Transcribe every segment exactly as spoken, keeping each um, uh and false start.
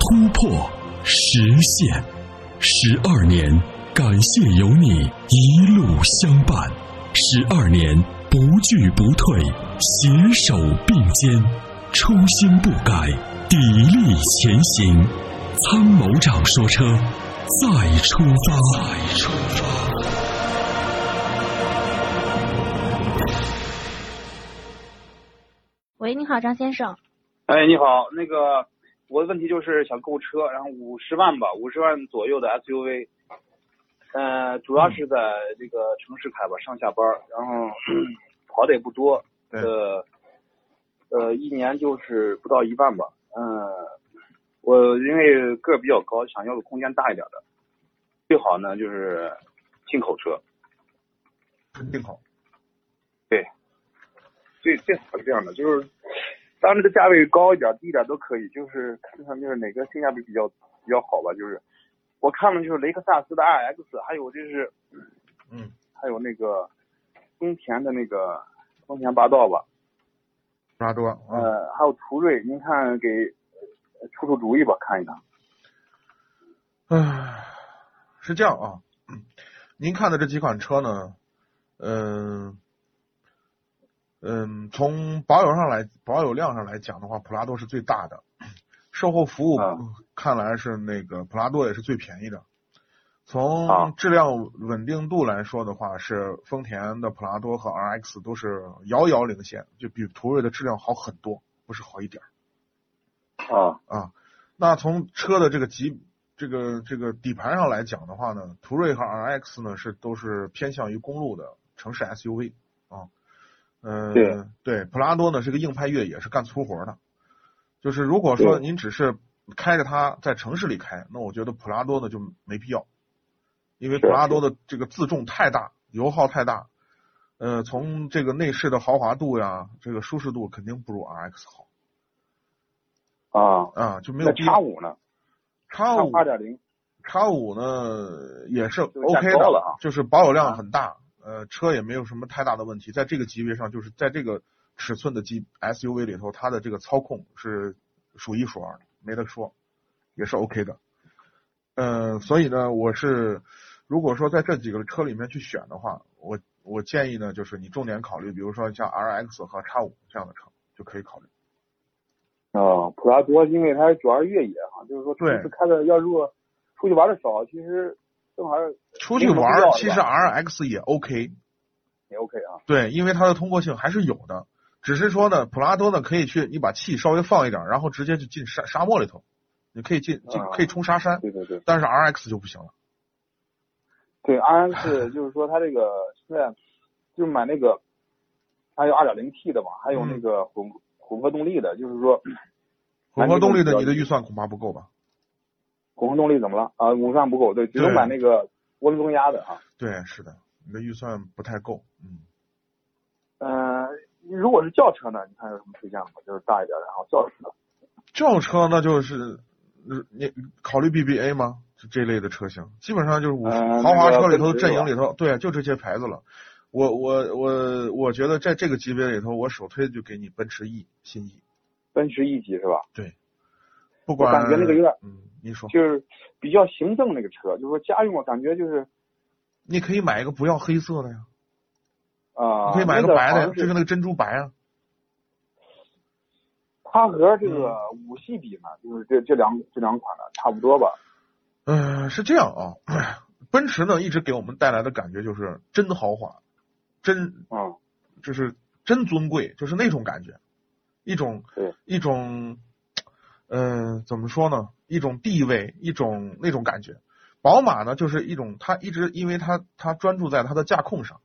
突破、实现。十二年，感谢有你一路相伴。十二年，不惧不退，携手并肩，初心不改，砥砺前行。参谋长说车，再出发。再出发。喂，你好，张先生。哎，你好，那个我的问题就是想购车，然后五十万吧，五十万左右的 S U V， 呃，主要是在这个城市开吧，上下班，然后、嗯、跑的也不多，呃，呃，一年就是不到一万吧，嗯、呃，我因为个比较高，想要的空间大一点的，最好呢就是进口车，进口，对。最最好是这样的，就是当然这个价位高一点低一点都可以，就是看看就是哪个性价比比较比较好吧。就是我看了就是雷克萨斯的 R X， 还有就是嗯还有那个丰田的那个丰田霸道吧，霸道、嗯、呃还有途锐，您看给出出主意吧，看一看。唉，是这样啊，您看的这几款车呢，嗯、呃嗯，从保有上来，保有量上来讲的话，普拉多是最大的，售后服务看来是那个普拉多也是最便宜的。从质量稳定度来说的话，是丰田的普拉多和 R X 都是遥遥领先，就比途锐的质量好很多，不是好一点。啊啊，那从车的这个级，这个这个底盘上来讲的话呢，途锐和 R X 呢是都是偏向于公路的城市 S U V 啊。嗯、呃，对，普拉多呢是个硬派越野，是干粗活的。就是如果说您只是开着它在城市里开，那我觉得普拉多呢就没必要，因为普拉多的这个自重太大，油耗太大。呃，从这个内饰的豪华度呀，这个舒适度肯定不如 R X 好。啊啊，就没有必要。X 五呢 ？X 五 二点零 X 五呢也是 OK 的，就, 啊、就是保有量很大。啊呃，车也没有什么太大的问题，在这个级别上，就是在这个尺寸的 S U V 里头，它的这个操控是数一数二的，没得说，也是 OK 的。呃，所以呢，我是如果说在这几个车里面去选的话，我我建议呢，就是你重点考虑，比如说像 R X 和 X 五 这样的车就可以考虑。哦，普拉多因为它主要是越野哈，就是说对，开的要如果出去玩的少，其实。出去玩其实 R X 也 OK， 也 OK 啊。对，因为它的通过性还是有的，只是说呢，普拉多呢可以去，你把气稍微放一点，然后直接就进沙沙漠里头，你可以进进可以冲沙山。对对对。但是 R X 就不行了。对 ，R X 就是说它这个现在就买那个，还有 二点零 T 的嘛，还有那个混、嗯、混合动力的，就是说混合动力的你的预算恐怕不够吧。混合动力怎么了啊？预算不够，对，只能买那个涡轮增压的啊。对，是的，你的预算不太够。嗯。呃，如果是轿车呢？你看有什么推荐吗？就是大一点，然后轿车。轿车那就是你考虑 B B A 吗？这类的车型，基本上就是五、呃、豪华车里头、阵营里头，对，就这些牌子了。我我我我觉得在这个级别里头，我首推就给你奔驰 E 新 E。奔驰 E 级是吧？对。不管我感觉那个有点，嗯，你说就是比较行政那个车，就是说家用，我感觉就是你可以买一个不要黑色的呀，啊、呃，你可以买一个白的，就是那个珍珠白啊。它和这个五系比呢，嗯、就是这这两这两款呢差不多吧。嗯、呃，是这样啊，奔驰呢一直给我们带来的感觉就是真豪华，真啊、嗯，就是真尊贵，就是那种感觉，一种一种。呃，怎么说呢？一种地位，一种那种感觉。宝马呢，就是一种，它一直因为它它专注在它的驾控上。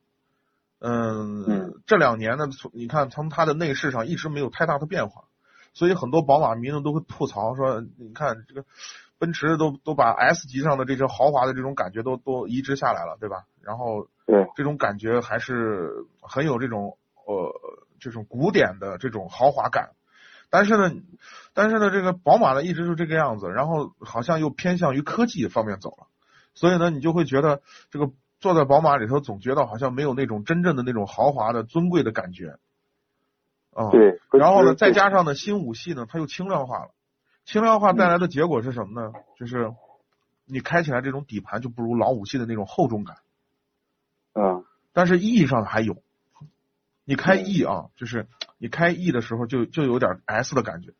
嗯、呃，这两年呢，你看从它的内饰上一直没有太大的变化，所以很多宝马迷呢都会吐槽说，你看这个奔驰都都把 S 级上的这些豪华的这种感觉都都移植下来了，对吧？然后对这种感觉还是很有这种呃这种古典的这种豪华感。但是呢，但是呢，这个宝马呢一直是这个样子，然后好像又偏向于科技方面走了，所以呢，你就会觉得这个坐在宝马里头，总觉得好像没有那种真正的那种豪华的尊贵的感觉。啊、嗯，对。然后呢，再加上呢，新五系呢，它又轻量化了。轻量化带来的结果是什么呢？就是你开起来这种底盘就不如老五系的那种厚重感。嗯。但是 E 上还有，你开 E 啊，就是你开 E 的时候就就有点 S 的感觉。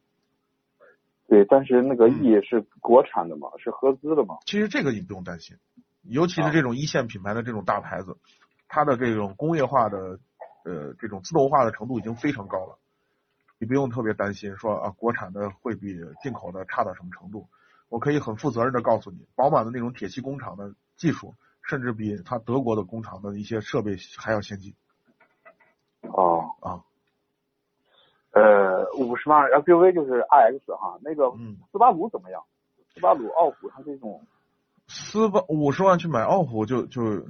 对，但是那个 E 是国产的嘛，嗯、是合资的嘛。其实这个你不用担心，尤其是这种一线品牌的这种大牌子，它的这种工业化的呃这种自动化的程度已经非常高了。你不用特别担心说啊，国产的会比进口的差到什么程度？我可以很负责任的告诉你，宝马的那种铁皮工厂的技术，甚至比它德国的工厂的一些设备还要先进。哦啊，呃，五十万 S U V 就是 R X 哈，那个斯巴鲁怎么样？斯巴鲁、傲虎它这种，斯巴五十万去买傲虎就就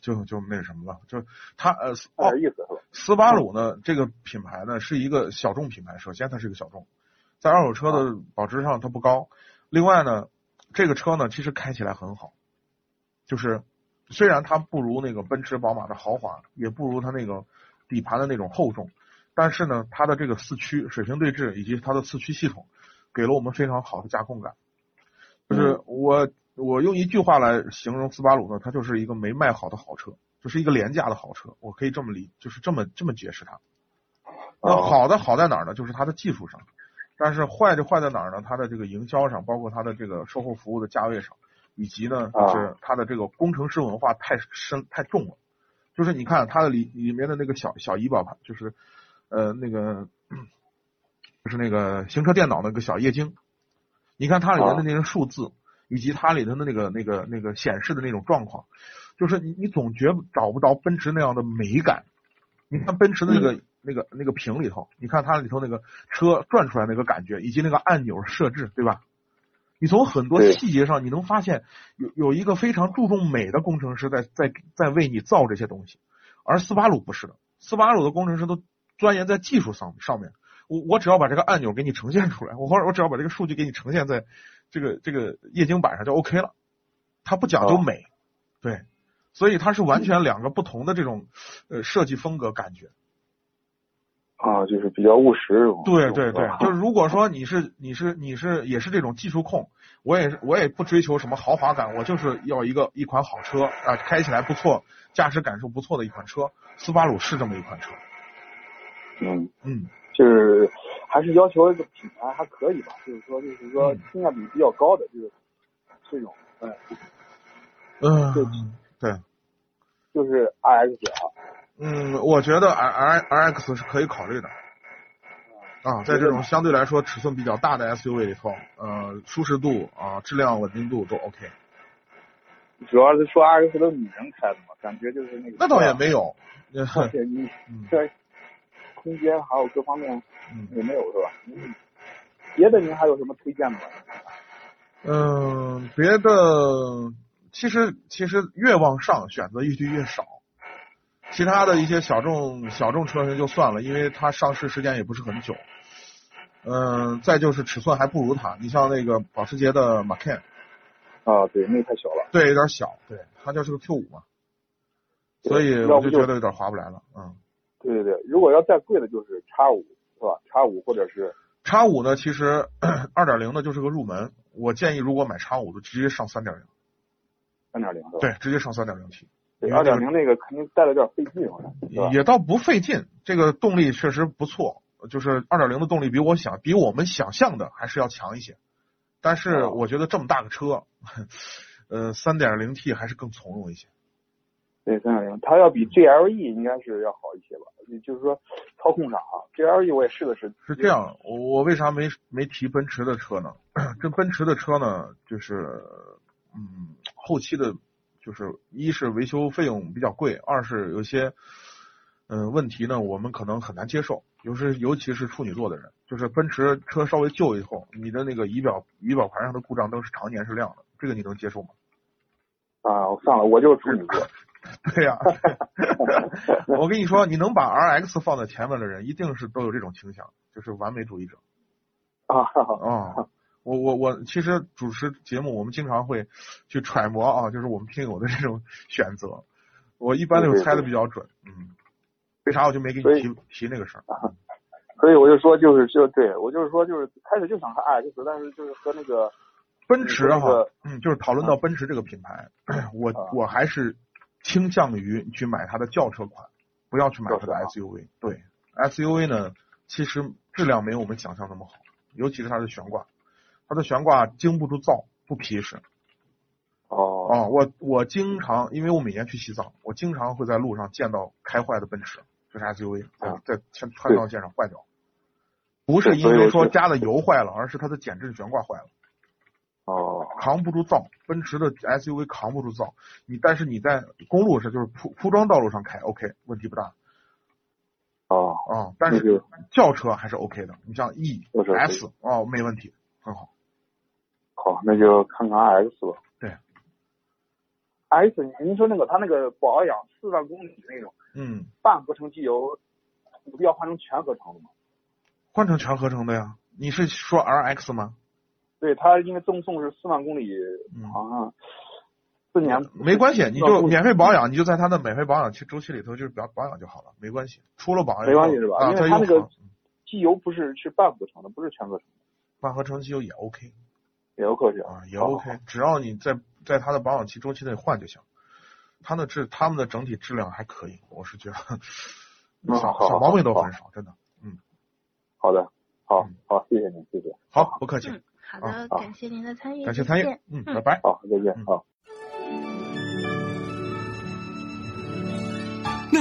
就就那什么了，就它呃斯巴意思。斯巴鲁呢，这个品牌呢是一个小众品牌，首先它是一个小众，在二手车的保值上它不高。另外呢，这个车呢其实开起来很好，就是虽然它不如那个奔驰、宝马的豪华，也不如它那个底盘的那种厚重，但是呢，它的这个四驱水平对置以及它的四驱系统，给了我们非常好的驾控感。就是我我用一句话来形容斯巴鲁呢，它就是一个没卖好的好车。就是一个廉价的好车，我可以这么理，就是这么这么解释它。那好的好在哪儿呢？就是它的技术上，但是坏就坏在哪儿呢？它的这个营销上，包括它的这个售后服务的价位上，以及呢，就是它的这个工程师文化太深太重了。就是你看它的里里面的那个小小仪表盘，就是呃那个就是那个行车电脑那个小液晶，你看它里面的那个数字，以及它里头的那个那个那个显示的那种状况。就是你，你总觉找不着奔驰那样的美感。你看奔驰那个、嗯、那个那个屏里头，你看它里头那个车转出来那个感觉，以及那个按钮设置，对吧？你从很多细节上，你能发现有有一个非常注重美的工程师在在在为你造这些东西，而斯巴鲁不是的，斯巴鲁的工程师都钻研在技术上上面。我我只要把这个按钮给你呈现出来，我或者我只要把这个数据给你呈现在这个这个液晶板上就 OK 了，它不讲究美，哦、对。所以它是完全两个不同的这种呃设计风格感觉啊，就是比较务实。对对对，就是如果说你是你是你是也是这种技术控，我也是我也不追求什么豪华感，我就是要一个一款好车啊，开起来不错，驾驶感受不错的一款车。斯巴鲁是这么一款车。嗯嗯，就是还是要求这个品牌还可以吧，就是说就是说性价比比较高的，就是这种哎嗯。对嗯对，就是 R X 啊。嗯，我觉得 R X 是可以考虑的啊，在这种相对来说尺寸比较大的 S U V 里头，呃，舒适度啊、质量稳定度都 OK。主要是说 R X 都女人开的嘛，感觉就是那个。那倒也没有，而且你这空间还有各方面也没有是吧？嗯。别的您还有什么推荐吗？嗯，别的。其实其实越往上选择余地越少，其他的一些小众小众车型就算了，因为它上市时间也不是很久。嗯，再就是尺寸还不如它，你像那个保时捷的 Macan 啊，对，那个太小了，对，有点小，对，它就是个 Q 五嘛，所以我就觉得有点划不来了，嗯，对对对，如果要再贵的就是 X 五 是吧 ？X 五 或者是 X 五 呢，其实 二点零 的就是个入门，我建议如果买 X 五 就直接上 三点零。三点零对，直接上三点零 T。对，二点零那个肯定带了点费劲，也倒不费劲。这个动力确实不错，就是二点零的动力比我想比我们想象的还是要强一些。但是我觉得这么大个车，呃，三点零 T 还是更从容一些。对，三点零，它要比 G L E 应该是要好一些吧？就是说操控上啊 ，G L E 我也试了试。是这样，我为啥没没提奔驰的车呢？这奔驰的车呢，就是。嗯，后期的，就是一是维修费用比较贵，二是有些嗯、呃、问题呢，我们可能很难接受，尤其尤其是处女座的人，就是奔驰车稍微旧以后，你的那个仪表仪表盘上的故障灯是常年是亮的，这个你能接受吗？啊，我算了，我就是处女座。对呀、啊，我跟你说，你能把 R X 放在前面的人，一定是都有这种倾向，就是完美主义者。啊啊、嗯！我我我，其实主持节目，我们经常会去揣摩啊，就是我们听友的这种选择，我一般都猜的比较准。对对对嗯，为啥我就没给你提提那个事儿？所以我就说，就是就对我就是说，就是开始就想看 R X， 但是就是和那个奔驰哈、啊，那个、嗯，就是讨论到奔驰这个品牌，啊、我我还是。倾向于去买它的轿车款，不要去买它的 S U V。对 S U V 呢，其实质量没有我们想象那么好，尤其是它的悬挂，它的悬挂经不住造，不皮实。哦啊，我我经常，因为我每年去西藏，我经常会在路上见到开坏的奔驰，就是 S U V 在在川藏线上坏掉，不是因为说加的油坏了，而是它的减震悬挂坏了。哦，扛不住造，奔驰的 S U V 扛不住造。你但是你在公路上，就是铺铺装道路上开 ，OK， 问题不大。哦啊、嗯，但是轿车还是 OK 的。你像 E、S 哦，没问题，很好。好，那就看看 R X 吧。对 ，S， 您说那个它那个保养四万公里那种，嗯，半合成机油，有必要换成全合成的吗？换成全合成的呀？你是说 R X 吗？对，它因为赠送是四万公里，好像四年没关系，你就免费保养，你就在它的免费保养期周期里头就是保保养就好了，没关系。出了保养没关系是吧？啊、因为它那个机油不是是半合成的，不是全合成的。半合成机油也 OK， 也 OK 啊，也 OK， 好好只要你在在它的保养期周期内换就行。它的质，它们的整体质量还可以，我是觉得小、嗯、小毛病都很少，真的。嗯，好的，好好，谢谢您，谢谢。好，不客气。嗯好的，感谢您的参与，感谢参与，嗯，拜拜，好，再见，好。